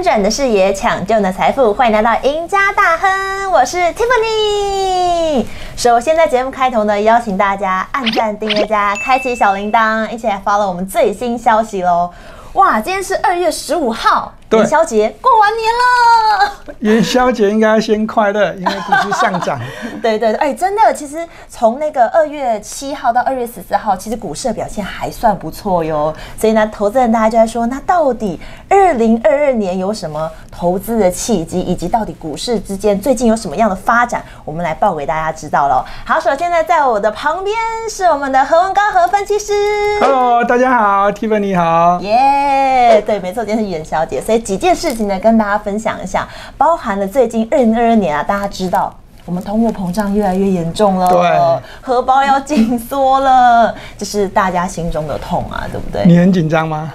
翻转的视野，抢救你的财富，欢迎来到赢家大亨，我是 Tiffany。首先在节目开头呢，邀请大家按赞、订阅加开启小铃铛，一起来 follow 我们最新消息喽！哇，今天是2月15号，元宵节，过完年了。元宵节应该先快乐，因为股市上涨。对对对，哎、欸，真的，其实从那个2月7号到2月14号，其实股市的表现还算不错哟。所以呢，投资人大家就在说，那到底2022年有什么投资的契机，以及到底股市之间最近有什么样的发展，我们来报给大家知道喽。好，首先呢，在我的旁边是我们的何文高何分析师。Hello， 大家好 ，Tiffany 你好。耶、yeah ，对，没错，今天是元宵节，所以几件事情呢，跟大家分享一下，包含了最近2022年啊，大家知道。我们通货膨胀越来越严重了，对，荷包要紧缩了，这是大家心中的痛啊，对不对？你很紧张吗？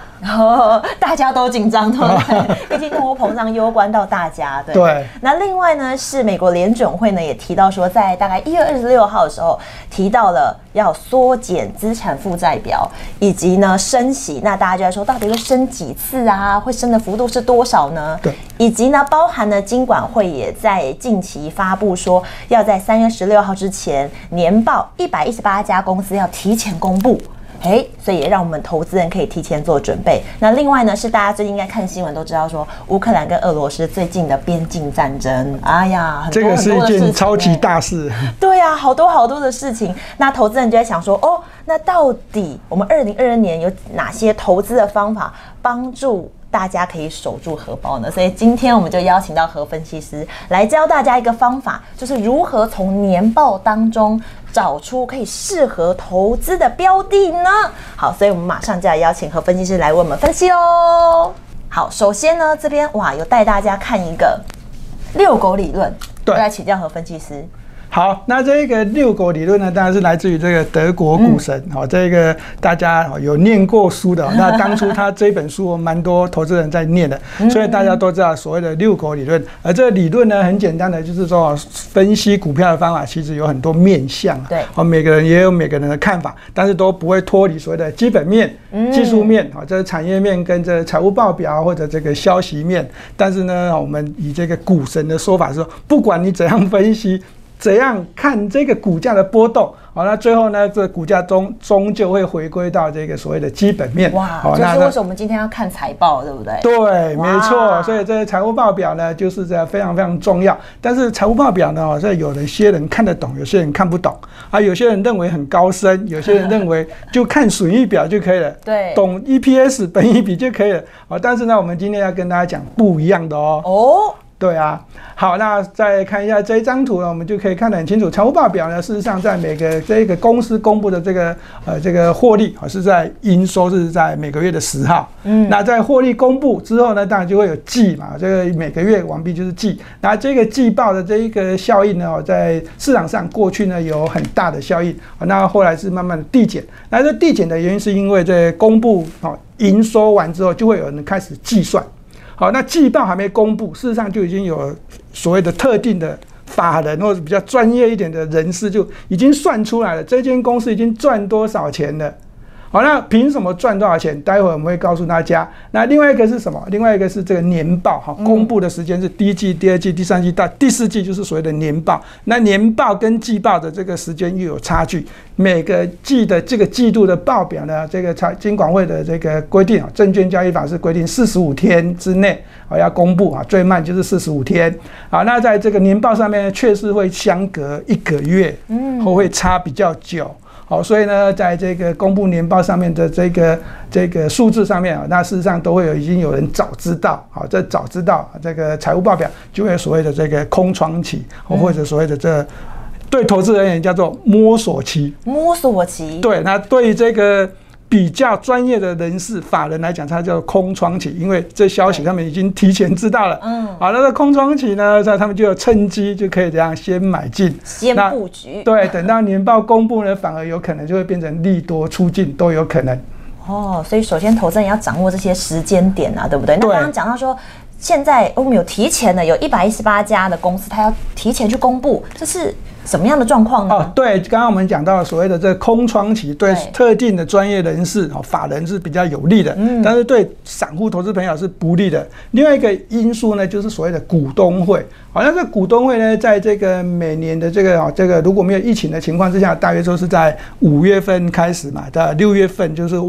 大家都紧张，对不对？毕竟通货膨胀攸关到大家，对。对。那另外呢，是美国联准会呢也提到说，在大概1月26号的时候提到了要缩减资产负债表，以及呢升息。那大家就在说，到底会升几次啊？会升的幅度是多少呢？对。以及呢，包含呢，金管会也在近期发布说。要在3月16号之前，年报118家公司要提前公布，哎，所以也让我们投资人可以提前做准备。那另外呢，是大家最近应该看新闻都知道说，乌克兰跟俄罗斯最近的边境战争，哎呀，很多很多的事情，这个是一件超级大事。对啊，好多好多的事情。那投资人就在想说，哦，那到底我们2022年有哪些投资的方法帮助？大家可以守住荷包呢，所以今天我们就邀请到何分析师来教大家一个方法，就是如何从年报当中找出可以适合投资的标的呢？好，所以我们马上就要邀请何分析师来为我们分析哦。好，首先呢，这边哇有带大家看一个遛狗理论，对，来请教何分析师。好，那这个遛狗理论呢，当然是来自于这个德国股神。好、这个大家有念过书的，那当初他这本书蛮多投资人在念的，所以大家都知道所谓的遛狗理论。而这个理论呢，很简单的，就是说分析股票的方法其实有很多面向，对，每个人也有每个人的看法，但是都不会脱离所谓的基本面、技术面，这产业面跟这财务报表或者这个消息面。但是呢，我们以这个股神的说法是说，不管你怎样分析。怎样看这个股价的波动？好，那最后呢，这股价终究会回归到这个所谓的基本面。哇，就是为什么我们今天要看财报，对不对？对，没错。所以这个财务报表呢，就是这非常非常重要。但是财务报表呢，这有些人看得懂，有些人看不懂啊。有些人认为很高深，有些人认为就看损益表就可以了，对，懂 EPS 本益比就可以了。啊，但是呢，我们今天要跟大家讲不一样的哦。哦。对啊，好，那再看一下这一张图呢，我们就可以看得很清楚。财务报表呢，事实上在每个这个公司公布的这个获利啊，是在营收是在每个月的10号。那在获利公布之后呢，当然就会有季嘛，这个每个月完毕就是季。那这个季报的这一个效应呢，在市场上过去呢有很大的效应，那后来是慢慢的递减。那这递减的原因是因为这公布营收完之后，就会有人开始计算。好，那季报还没公布，事实上就已经有所谓的特定的法人或者比较专业一点的人士就已经算出来了，这间公司已经赚多少钱了。好，那凭什么赚多少钱？待会我们会告诉大家。那另外一个是什么？另外一个是这个年报哈，公布的时间是第一季、第二季、第三季到第四季，就是所谓的年报。那年报跟季报的这个时间又有差距。每个季的这个季度的报表呢，这个金管会的这个规定啊，证券交易法是规定45天之内啊要公布啊，最慢就是45天。好，那在这个年报上面确实会相隔1个月，会差比较久。好，所以呢，在这个公布年报上面的这个数字上面啊，那事实上都会已经有人早知道，好，这早知道这个财务报表就会有所谓的这个空窗期，或者所谓的这对投资人也叫做摸索期。摸索期。对，那对于这个。比较专业的人士、法人来讲，它叫空窗期，因为这消息他们已经提前知道了。好，那这空窗期呢，他们就有趁机就可以这样先买进、先布局。对，等到年报公布呢，反而有可能就会变成利多出尽都有可能。哦，所以首先投资人要掌握这些时间点啊，对不对？那刚刚讲到说。现在我们有提前的，有118家的公司，它要提前去公布，这是什么样的状况呢？哦，对，刚刚我们讲到所谓的这空窗期，对特定的专业人士、法人是比较有利的，但是对散户投资朋友是不利的。另外一个因素呢，就是所谓的股东会。好像这股东会呢，在这个每年的这个如果没有疫情的情况之下，大约都是在5月份开始嘛，到6月份就是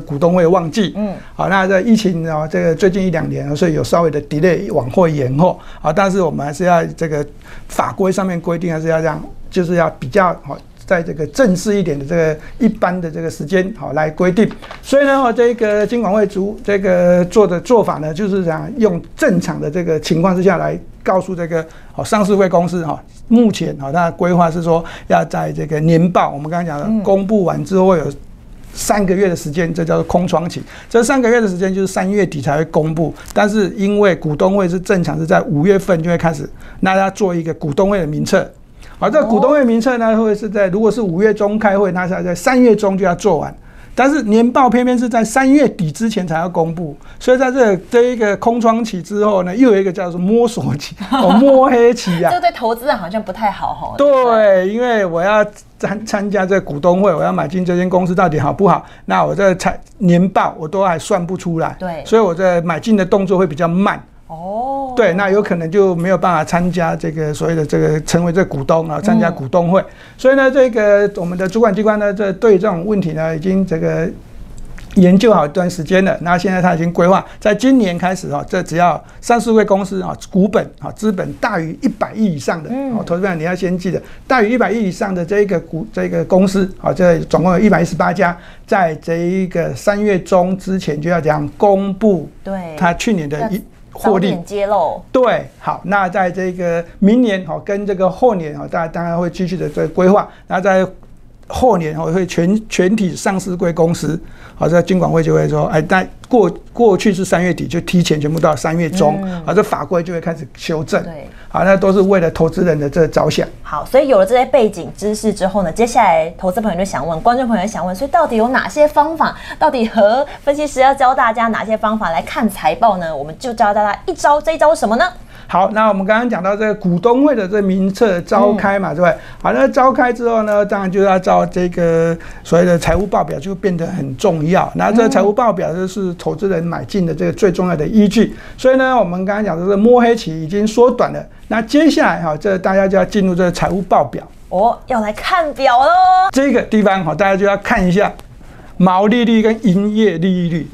股东会旺季。好，那在疫情这个最近1-2年，所以有稍微的 delay 往后延后。好，但是我们还是要这个法规上面规定还是要这样，就是要比较好。在这个正式一点的这个一般的这个时间好来规定，所以呢，这个金管会这个做法呢，就是想用正常的这个情况之下来告诉这个上市会公司哈，目前它的规划是说要在这个年报，我们刚才讲的公布完之后会有3个月的时间，这叫做空窗期。这3个月的时间就是3月底才会公布，但是因为股东会是正常是在5月份就会开始，那要做一个股东会的名册。好，这股东会名册呢，会是在如果是5月中开会，那是在3月中就要做完。但是年报偏偏是在3月底之前才要公布，所以在这一个空窗期之后呢，又有一个叫做摸索期、摸黑期啊。这对投资人好像不太好哦。对，因为我要参加这个股东会，我要买进这间公司到底好不好？那我这年报我都还算不出来，对，所以我这买进的动作会比较慢。哦，对，那有可能就没有办法参加这个所谓的这个成为这股东啊，参加股东会。所以呢，这个我们的主管机关呢，这对这种问题呢，已经这个研究好一段时间了。那现在他已经规划，在今年开始啊，这只要上市会公司啊，股本啊，资本大于100亿以上的，投资人你要先记得，大于100亿以上的这个公司啊，这总共有118家。在这一个3月中之前就要这样公布，对，他去年的获利揭露。对，好，那在这个明年跟这个后年大家当然会继续的规划，那在后年会全体上市归公司，好，这金管会就会说，哎，但过去是3月底，就提前全部到3月中，好，这法规就会开始修正。对，好，那都是为了投资人的这着想。好，所以有了这些背景知识之后呢，接下来投资朋友就想问，观众朋友想问，所以到底有哪些方法？到底何分析师要教大家哪些方法来看财报呢？我们就教大家一招，这一招是什么呢？好，那我们刚刚讲到这个股东会的这名册召开嘛，对不对？好，那召开之后呢，当然就要照这个所谓的财务报表就变得很重要。那这财务报表就是投资人买进的这个最重要的依据。所以呢，我们刚刚讲的这摸黑期已经缩短了。那接下来哈，这大家就要进入这个财务报表哦，要来看表喽。这个地方哈，大家就要看一下毛利率跟营业利率。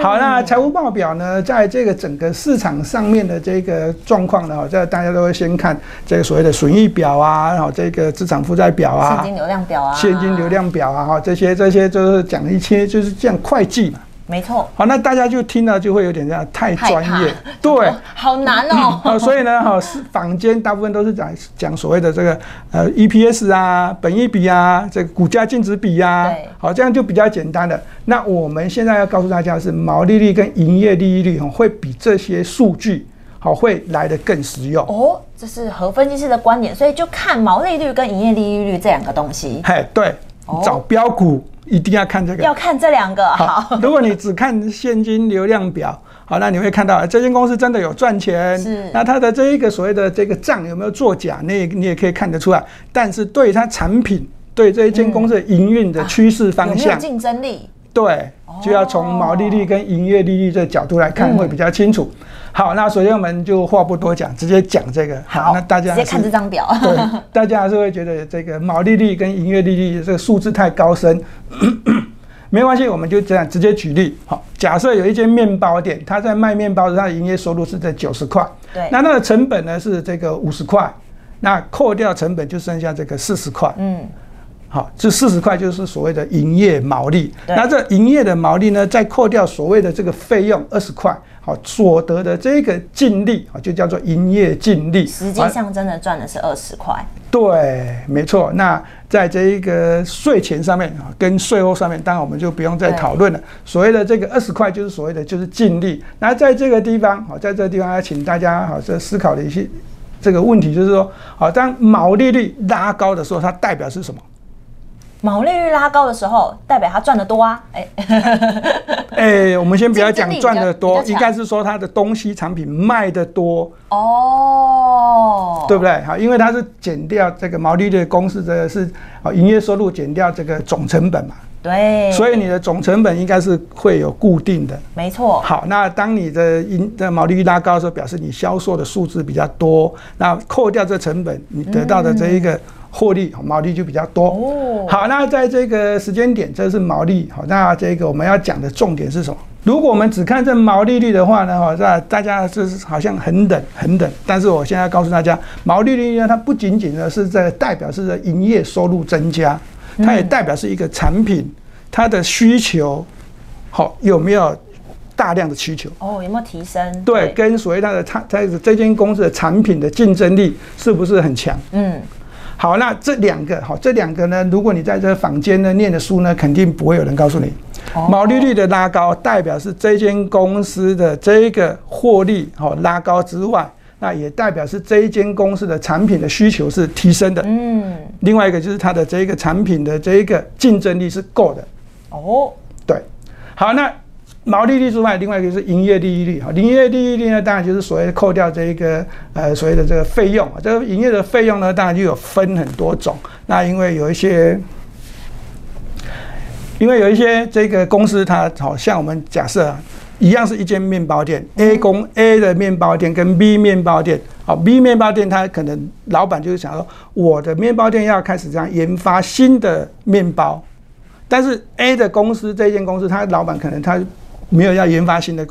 好，那财务报表呢，在这个整个市场上面的这个状况呢，大家都会先看这个所谓的损益表啊，然后这个资产负债表啊，现金流量表啊，这些就是讲一些就是这样会计嘛。没错，好，那大家就听到就会有点这样太专业，对，好难哦。所以呢，坊间大部分都是讲所谓的这个EPS 啊、本益比啊、这个股价净值比啊，好，这样就比较简单的。那我们现在要告诉大家是毛利率跟营业利率会比这些数据好会来得更实用哦。这是何分析师的观点，所以就看毛利率跟营业利率这两个东西。嘿，对，找标股。一定要看这个，要看这两个。好，如果你只看现金流量表，好，那你会看到这间公司真的有赚钱，是，那它的这一个所谓的这个账有没有作假，你也可以看得出来。但是对它产品，对这一间公司的营运的趋势方向，有没有竞争力，对，就要从毛利率跟营业利率的角度来看会比较清楚。好，那首先我们就话不多讲，直接讲这个。好，那大家直接看这张表。对，大家还是会觉得这个毛利率跟营业利率这个数字太高深，没关系，我们就这样直接举例。好，假设有一间面包店，它在卖面包的，它的营业收入是在90块，对，那它的成本呢是这个50块，那扣掉成本就剩下这个40块，好，这40块就是所谓的营业毛利。那这营业的毛利呢，再扣掉所谓的这个费用20块，好，所得的这个净利就叫做营业净利。实际上真的赚的是20块。对，没错。那在这一个税前上面跟税后上面，当然我们就不用再讨论了。所谓的这个20块就是所谓的就是净利。那在这个地方，好，在这个地方要请大家好思考的一些这个问题，就是说，好，当毛利率拉高的时候，它代表是什么？毛利率拉高的时候，代表他赚得多啊！我们先不要讲赚得多，应该是说他的东西产品卖得多哦，对不对？好，因为它是减掉这个毛利率的公式，这个是营业收入减掉这个总成本嘛。对，所以你的总成本应该是会有固定的，没错。好，那当你的毛利率拉高的时候，表示你销售的数字比较多，那扣掉这成本，你得到的这一个获利毛利就比较多。哦，好，那在这个时间点，这是毛利。好，那这个我们要讲的重点是什么？如果我们只看这毛利率的话呢，大家就是好像很冷很冷，但是我现在告诉大家，毛利率呢，它不仅仅呢是在代表是营业收入增加。它也代表是一个产品，它的需求，好，有没有大量的需求？哦，有没有提升？对，跟所谓它的这间公司的产品的竞争力是不是很强？嗯，好，那这两个，好，这两个呢，如果你在这坊间呢念的书呢，肯定不会有人告诉你，毛利率的拉高代表是这间公司的这个获利好拉高之外。那也代表是这一间公司的产品的需求是提升的，嗯，另外一个就是它的这个产品的这一个竞争力是够的，哦，对，好，那毛利率之外，另外一个是营业利率，营业利率呢，当然就是所谓扣掉这一个所谓的这个费用，这个营业的费用呢，当然就有分很多种，那因为有一些。这个公司，它好像我们假设一样是一间面包店 ，A 的面包店跟 B 面包店，好 ，B 面包店它可能老板就是想说，我的面包店要开始这样研发新的面包，但是 A 的公司这间公司，它老板可能他没有要研发新的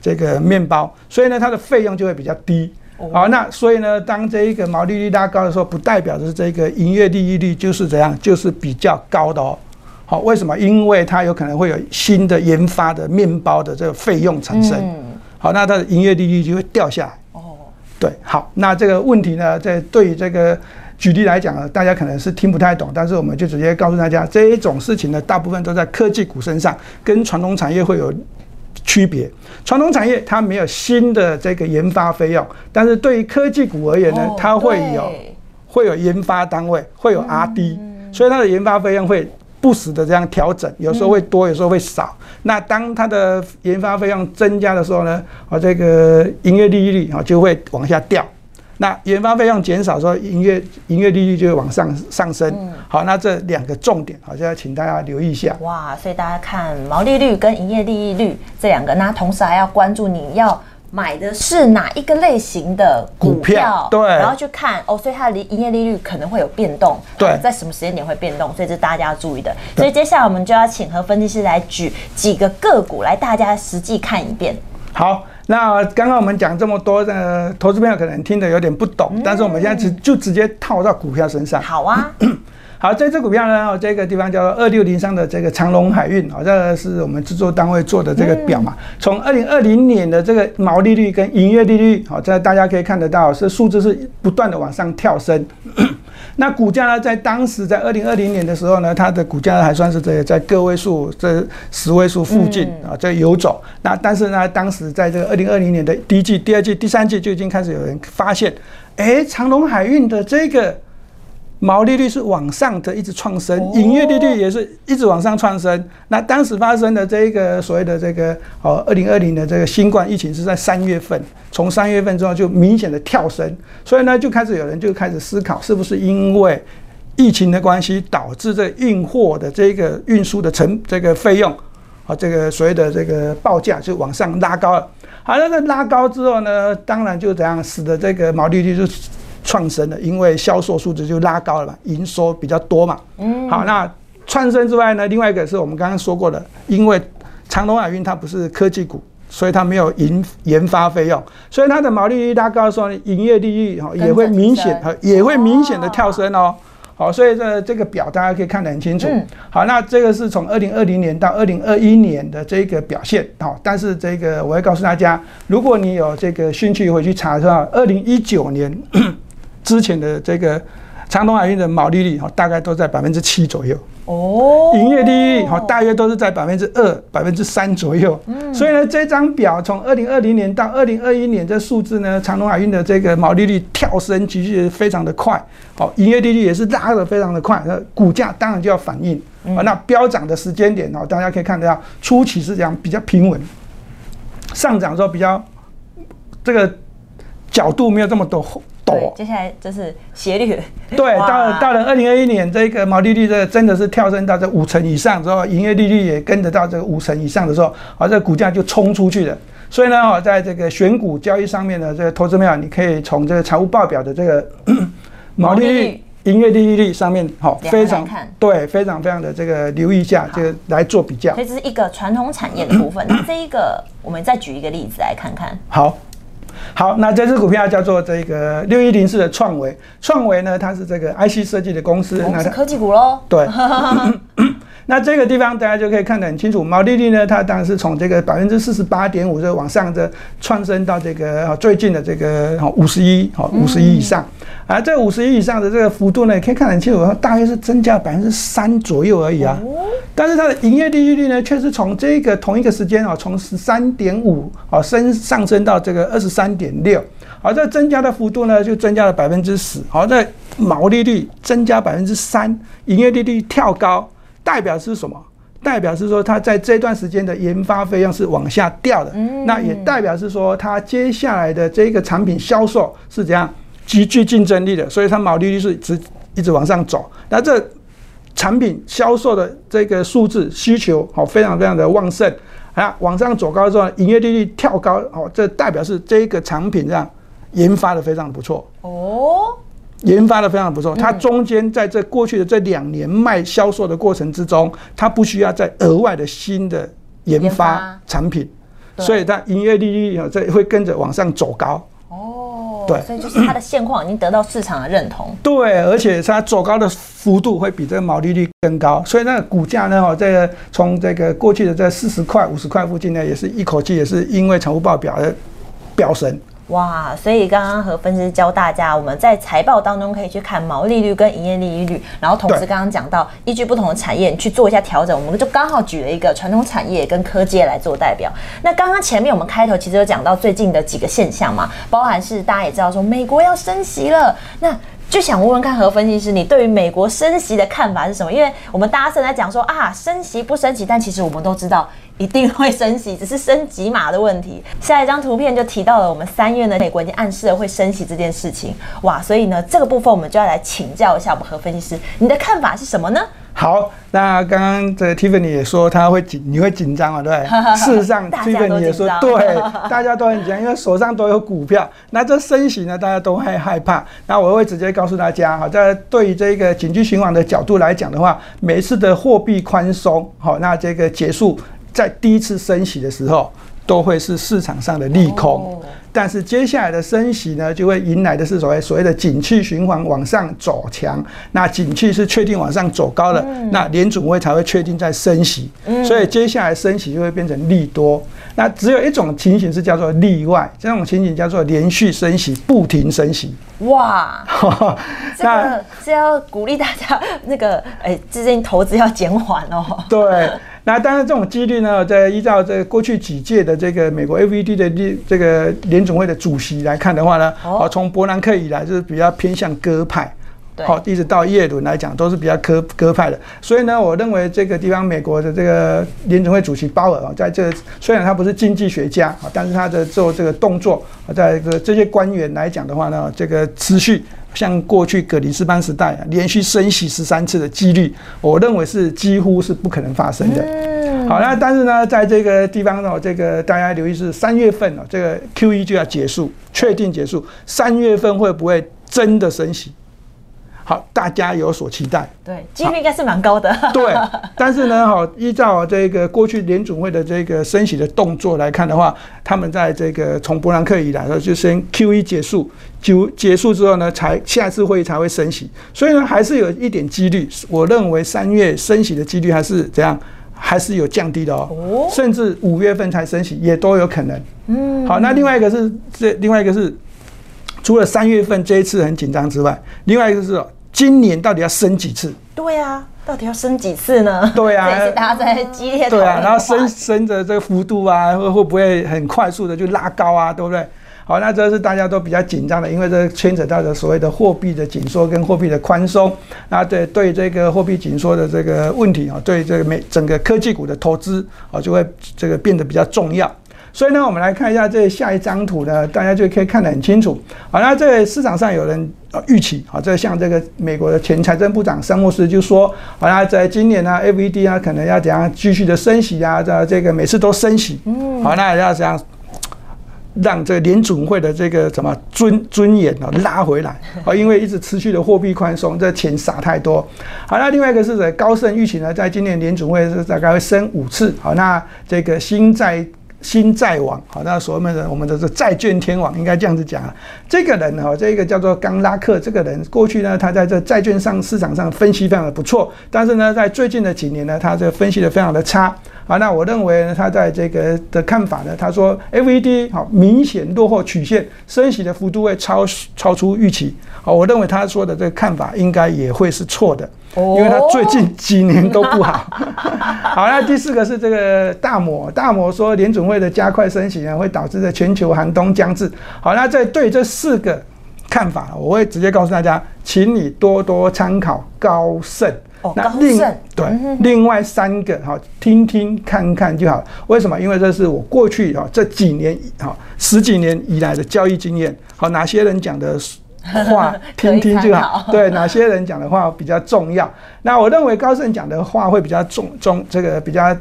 这个面包，所以呢，它的费用就会比较低。好，那所以呢，当这一个毛利率拉高的时候，不代表的是这个营业利率就是怎样，就是比较高的哦。好，为什么？因为它有可能会有新的研发的面包的这个费用产生，好，那它的营业利率就会掉下来。哦，对，好，那这个问题呢，在对于这个举例来讲呢，大家可能是听不太懂，但是我们就直接告诉大家，这一种事情呢，大部分都在科技股身上，跟传统产业会有区别。传统产业它没有新的这个研发费用，但是对于科技股而言呢，它会有研发单位，会有 R&D， 所以它的研发费用会。不时的这样调整，有时候会多，有时候会少。那当它的研发费用增加的时候呢，这个营业利率就会往下掉。那研发费用减少的时候，营业利率就会往上升。好，那这两个重点，好，现在请大家留意一下。哇，所以大家看毛利率跟营业利率这两个，那同时还要关注你要。买的是哪一个类型的股票？对，然后去看哦，所以它的营业利率可能会有变动，对，在什么时间点会变动，所以这是大家要注意的。所以接下来我们就要请何分析师来举几个个股来大家实际看一遍。好，那刚刚我们讲这么多的投资朋友可能听得有点不懂，但是我们现在就直接套到股票身上。好啊。好，这只股票呢，这个地方叫做2603的这个长荣海运，这个是我们制作单位做的这个表嘛。从2020年的这个毛利率跟营业利率，好，这大家可以看得到，是数字是不断的往上跳升。那股价呢，在当时在2020年的时候呢，它的股价还算是在个位数，这10位数附近啊，在游走。那但是呢，当时在这个2020年的第一季、第二季、第三季就已经开始有人发现，长荣海运的这个。毛利率是往上的，一直创升，营业利率也是一直往上创升。那当时发生的这一个所谓的这个2020的这个新冠疫情是在3月份，从3月份之后就明显的跳升，所以呢就开始有人就开始思考，是不是因为疫情的关系导致这运货的这个运输的这个费用啊，这个所谓的这个报价就往上拉高了。好，那拉高之后呢，当然就怎样使得这个毛利率就。创升了，因为销售数值就拉高了嘛，营收比较多嘛。好，那创升之外呢，另外一个是我们刚刚说过的，因为长荣海运它不是科技股，所以它没有研发费用，所以它的毛利率拉高的时候，营业利率也会明显的跳升哦。好，所以这个表大家可以看得很清楚。好，那这个是从2020年到2021年的这个表现。好，但是这个我会告诉大家，如果你有这个兴趣回去查一下2019年。之前的这个长荣海运的毛利率大概都在7%左右。哦，营业利益好，大约都是在2%、3%左右。所以呢，这张表从2020年到2021年，这数字呢，长荣海运的这个毛利率跳升急剧，非常的快。好，营业利率也是拉得非常的快，那股价当然就要反应。啊，那飙涨的时间点哦，大家可以看得到，初期是这样比较平稳，上涨的时候比较这个角度没有这么多。 对，接下来就是斜率。对，到了2021年，这个毛利率这真的是跳升到这5%以上之后，营业利率也跟得到这个5%以上的时候，啊，这股价就冲出去了。所以呢，哦，在这个选股交易上面呢，这个投资朋友你可以从这个财务报表的这个毛利率、营业利率上面，好，非常对，非常非常的这个留意一下，这个来做比较。所以这是一个传统产业的部分。那这一个，我们再举一个例子来看看。好。 好，那这支股票叫做这个6104的创惟，创惟呢，它是这个 IC 设计的公司，那是科技股喽。对，那这个地方大家就可以看得很清楚，毛利率呢，它当然是从这个 48.5% 这往上的窜升到这个最近的这个51以上，啊，这51以上的这个幅度呢，可以看得很清楚，大约是增加3%左右而已啊。哦 但是它的营业利率呢，却是从这个同一个时间啊，从13.5啊上升到这个23.6，好，这增加的幅度呢就增加了10%，好，这毛利率增加3%，营业利率跳高，代表是什么？代表是说它在这段时间的研发费用是往下掉的，那也代表是说它接下来的这个产品销售是怎样极具竞争力的，所以它毛利率是一直往上走，那这。 产品销售的这个数字需求好，非常非常的旺盛啊，往上走高之后，营业利率跳高哦，这代表是这个产品上研发的非常不错哦，研发的非常不错。它中间在这过去的这2年销售的过程之中，它不需要再额外的新的研发产品，所以它营业利率啊，这会跟着往上走高。 对，所以就是它的现况已经得到市场的认同。对，而且它走高的幅度会比这个毛利率更高，所以那个股价呢，哦，这个从这个过去的在40块、50块附近呢，也是一口气也是因为财务报表的飙升。哇，所以刚刚何分析师教大家，我们在财报当中可以去看毛利率跟营业利率，然后同时刚刚讲到依据不同的产业去做一下调整，我们就刚好举了一个传统产业跟科技来做代表。那刚刚前面我们开头其实有讲到最近的几个现象嘛，包含是大家也知道说美国要升息了，那。 就想问问看何分析师，你对于美国升息的看法是什么？因为我们大家现在讲说啊，升息不升息，但其实我们都知道一定会升息，只是升几码的问题。下一张图片就提到了我们3月呢，美国已经暗示了会升息这件事情。哇，所以呢，这个部分我们就要来请教一下我们何分析师，你的看法是什么呢？ 好，那刚刚这 Tiffany 也说他会你会紧张啊，对不对？事实上 ，Tiffany 也说对，大家都很紧张，因为手上都有股票。那这升息呢，大家都会害怕。那我会直接告诉大家，好，在对于这个紧急循环的角度来讲的话，每一次的货币宽松，好，那这个结束在第一次升息的时候，都会是市场上的利空。哦 但是接下来的升息呢，就会迎来的是所谓的景气循环往上走强。那景气是确定往上走高了，那联准会才会确定在升息。所以接下来升息就会变成利多。那只有一种情形是叫做例外，这种情形叫做连续升息、不停升息。哇，这个是要鼓励大家那个最近投资要减缓哦。对，那当然这种几率呢，在依照这过去几届的这个美国 FED 的这个联总会的主席来看的话呢，哦，从伯南克以来就是比较偏向鸽派，好，一直到耶伦来讲都是比较鸽派的。所以呢，我认为这个地方美国的这个联总会主席鲍尔啊，在这虽然他不是经济学家啊，但是他的做这个动作，在这些官员来讲的话呢，这个持续像过去葛林斯潘时代啊，连续升息13次的几率，我认为是几乎是不可能发生的。好，那但是呢，在这个地方呢，这个大家留意是3月份哦，这个 QE 就要结束，确定结束。3月份会不会真的升息？好，大家有所期待。对，几率应该是蛮高的。对，但是呢，哈，依照这个过去联准会的这个升息的动作来看的话，他们在这个从伯南克以来呢，就先 QE 结束之后呢，才下次会议才会升息，所以呢，还是有一点几率。我认为3月升息的几率还是怎样？ 还是有降低的哦，甚至5月份才升息也都有可能。好，那另外一个是，除了3月份这一次很紧张之外，另外一个是今年到底要升几次？对啊，到底要升几次呢？对啊，这是大家在激烈讨论。对啊，然后升的这个幅度啊，会不会很快速的就拉高啊？对不对？好，那这是大家都比较紧张的，因为这牵扯到的所谓的货币的紧缩跟货币的宽松。那对这个货币紧缩的这个问题啊，对这个整个科技股的投资啊，就会这个变得比较重要。所以呢，我们来看一下这下一张图呢，大家就可以看得很清楚。好，那这个市场上有人预期，好，这像这个美国的前财政部长桑默斯就说，好，那在今年呢、FED 啊可能要怎样继续的升息啊，这个每次都升息，好，那要怎样让这联准会的这个什么尊严哦拉回来啊，因为一直持续的货币宽松，这钱撒太多。好，那另外一个是高盛预期呢，在今年联准会是大概会升5次。好，那这个新债王，好，那所谓的我们的这债券天王，应该这样子讲啊。这个人哈，这个叫做冈拉克，这个人过去呢，他在这债券上市场上分析非常的不错，但是呢，在最近的几年呢，他这分析的非常的差。好，那我认为呢，他在这个的看法呢，他说 FED 好明显落后曲线，升息的幅度会超出预期。好，我认为他说的这个看法应该也会是错的。因为他最近几年都不好。好，那第4个是这个大摩说联准会的加快升息呢，会导致的全球寒冬将至。好，那对这4个看法，我会直接告诉大家，请你多多参考高盛。那另外3个哈，听听看看就好了。为什么？因为这是我过去啊这几年啊10几年以来的交易经验。好，哪些人讲的话听听就好，对哪些人讲的话比较重要。那我认为高盛讲的话会比较这个比较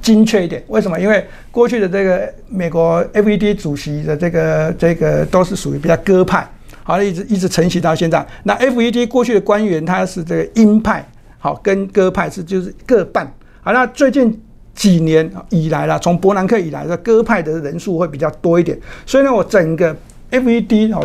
精确一点。为什么？因为过去的这个美国 FED 主席的这个都是属于比较鸽派，好，一直承袭到现在。那 FED 过去的官员他是这个鹰派，好，跟鸽派就是各半。好，那最近几年以来啦，从伯南克以来的鸽派的人数会比较多一点，所以呢，我整个FED 哦，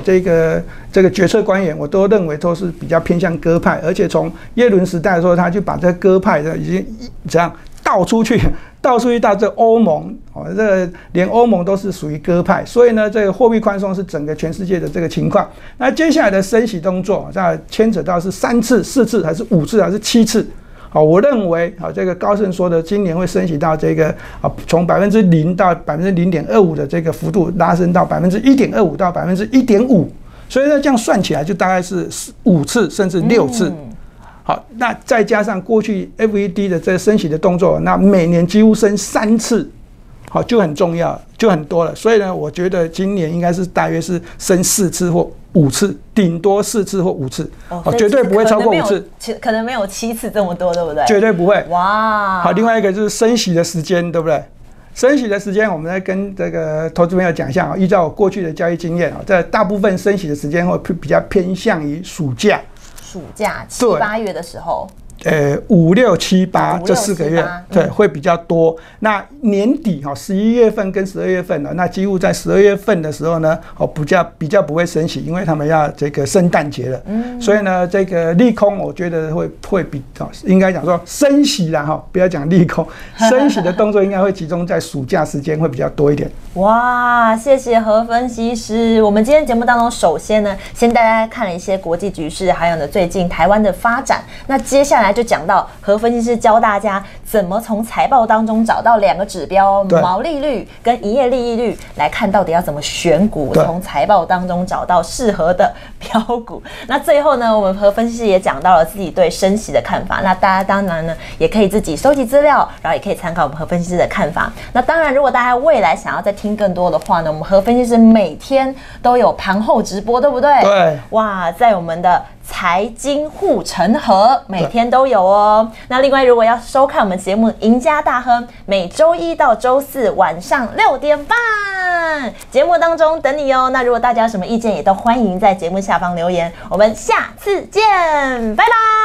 这个决策官员，我都认为都是比较偏向鸽派，而且从耶伦时代的时候，他就把这鸽派的已经怎样倒出去到这欧盟哦，这个连欧盟都是属于鸽派，所以呢，这个货币宽松是整个全世界的这个情况。那接下来的升息动作，那牵扯到是3次、4次还是5次还是7次？好，我认为啊，这个高盛说的今年会升息到这个啊，从0%到0.25%的这个幅度拉升到1.25%到1.5%，所以呢，这样算起来就大概是5次甚至6次。好，那再加上过去 FED 的这升息的动作，那每年几乎升3次，好就很重要，就很多了。所以呢，我觉得今年应该是大约是升4次或5次，顶多4次或5次，哦，绝对不会超过5次，可能没有7次这么多，对不对？绝对不会。哇！好，另外一个就是升息的时间，对不对？升息的时间，我们来跟这个投资朋友讲一下啊。依照我过去的交易经验啊，在大部分升息的时间会比较偏向于暑假7、8月的时候。5、6、7、8这4个月，对，会比较多。那年底哈，11月份跟12月份呢，那几乎在12月份的时候呢，哦，比较不会升息，因为他们要这个圣诞节了，所以呢，这个利空我觉得会比较，应该讲说升息啦哈，不要讲利空，升息的动作应该会集中在暑假时间会比较多一点。哇，谢谢何分析师。我们今天节目当中，首先呢，先大家看了一些国际局势，还有呢最近台湾的发展。那接下来就讲到何分析师教大家怎么从财报当中找到2个指标，毛利率跟营业利益率，来看到底要怎么选股，从财报当中找到适合的标股。那最后呢，我们何分析师也讲到了自己对升息的看法，那大家当然呢也可以自己收集资料，然后也可以参考我们何分析师的看法。那当然如果大家未来想要再听更多的话呢，我们何分析师每天都有盘后直播，对不对？对，哇，在我们的财经护城河每天都有哦。那另外如果要收看我们节目赢家大亨，每周1到周4晚上6点半节目当中等你哦。那如果大家有什么意见也都欢迎在节目下方留言，我们下次见，拜拜。